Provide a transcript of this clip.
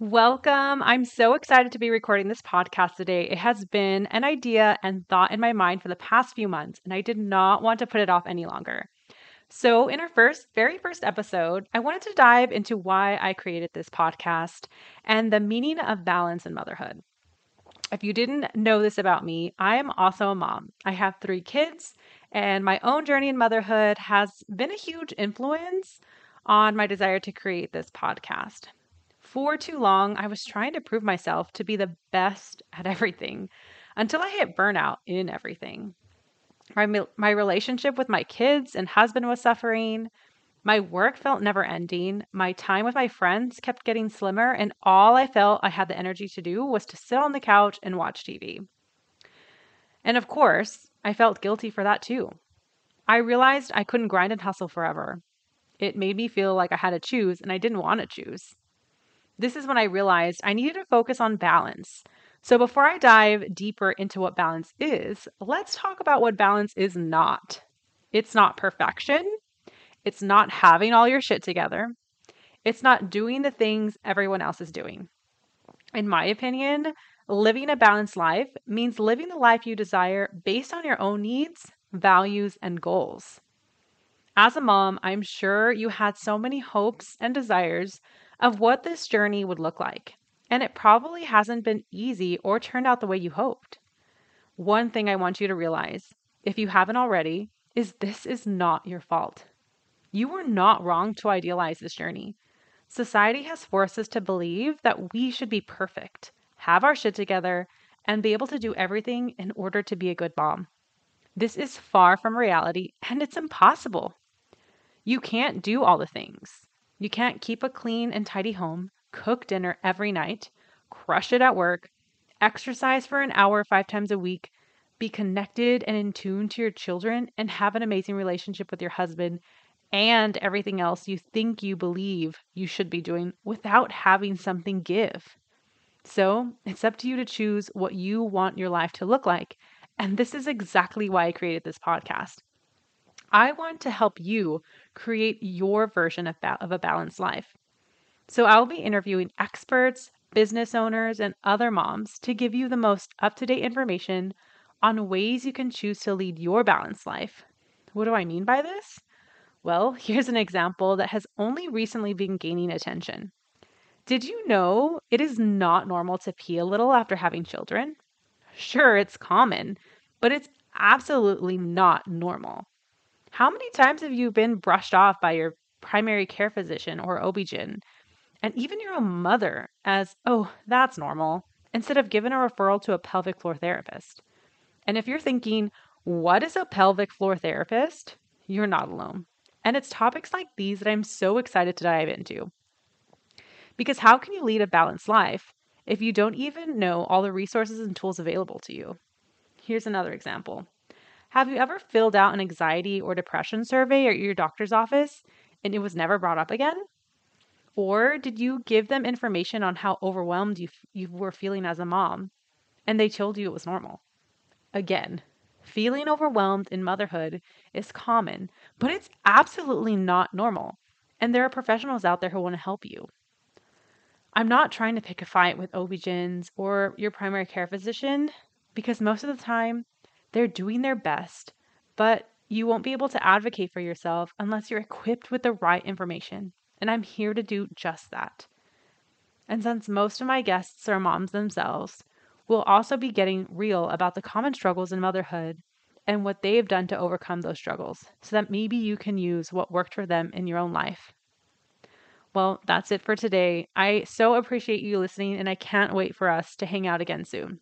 Welcome. I'm so excited to be recording this podcast today. It has been an idea and thought in my mind for the past few months, and I did not want to put it off any longer. So, in our very first episode, I wanted to dive into why I created this podcast and the meaning of balance in motherhood. If you didn't know this about me, I am also a mom. I have 3 kids, and my own journey in motherhood has been a huge influence on my desire to create this podcast. For too long, I was trying to prove myself to be the best at everything until I hit burnout in everything. My relationship with my kids and husband was suffering. My work felt never ending. My time with my friends kept getting slimmer, and all I felt I had the energy to do was to sit on the couch and watch TV. And of course, I felt guilty for that too. I realized I couldn't grind and hustle forever. It made me feel like I had to choose, and I didn't want to choose. This is when I realized I needed to focus on balance. So before I dive deeper into what balance is, let's talk about what balance is not. It's not perfection. It's not having all your shit together. It's not doing the things everyone else is doing. In my opinion, living a balanced life means living the life you desire based on your own needs, values, and goals. As a mom, I'm sure you had so many hopes and desires of what this journey would look like. And it probably hasn't been easy or turned out the way you hoped. One thing I want you to realize, if you haven't already, is this is not your fault. You were not wrong to idealize this journey. Society has forced us to believe that we should be perfect, have our shit together, and be able to do everything in order to be a good mom. This is far from reality, and it's impossible. You can't do all the things. You can't keep a clean and tidy home, cook dinner every night, crush it at work, exercise for an hour 5 times a week, be connected and in tune to your children, and have an amazing relationship with your husband and everything else you think you believe you should be doing without having something give. So it's up to you to choose what you want your life to look like. And this is exactly why I created this podcast. I want to help you create your version of a balanced life. So I'll be interviewing experts, business owners, and other moms to give you the most up-to-date information on ways you can choose to lead your balanced life. What do I mean by this? Well, here's an example that has only recently been gaining attention. Did you know it is not normal to pee a little after having children? Sure, it's common, but it's absolutely not normal. How many times have you been brushed off by your primary care physician or OB-GYN? And even your own mother as, oh, that's normal, instead of giving a referral to a pelvic floor therapist. And if you're thinking, what is a pelvic floor therapist? You're not alone. And it's topics like these that I'm so excited to dive into. Because how can you lead a balanced life if you don't even know all the resources and tools available to you? Here's another example. Have you ever filled out an anxiety or depression survey at your doctor's office and it was never brought up again? Or did you give them information on how overwhelmed you were feeling as a mom, and they told you it was normal? Again, feeling overwhelmed in motherhood is common, but it's absolutely not normal, and there are professionals out there who want to help you. I'm not trying to pick a fight with OB-GYNs or your primary care physician, because most of the time, they're doing their best, but you won't be able to advocate for yourself unless you're equipped with the right information. And I'm here to do just that. And since most of my guests are moms themselves, we'll also be getting real about the common struggles in motherhood and what they've done to overcome those struggles so that maybe you can use what worked for them in your own life. Well, that's it for today. I so appreciate you listening, and I can't wait for us to hang out again soon.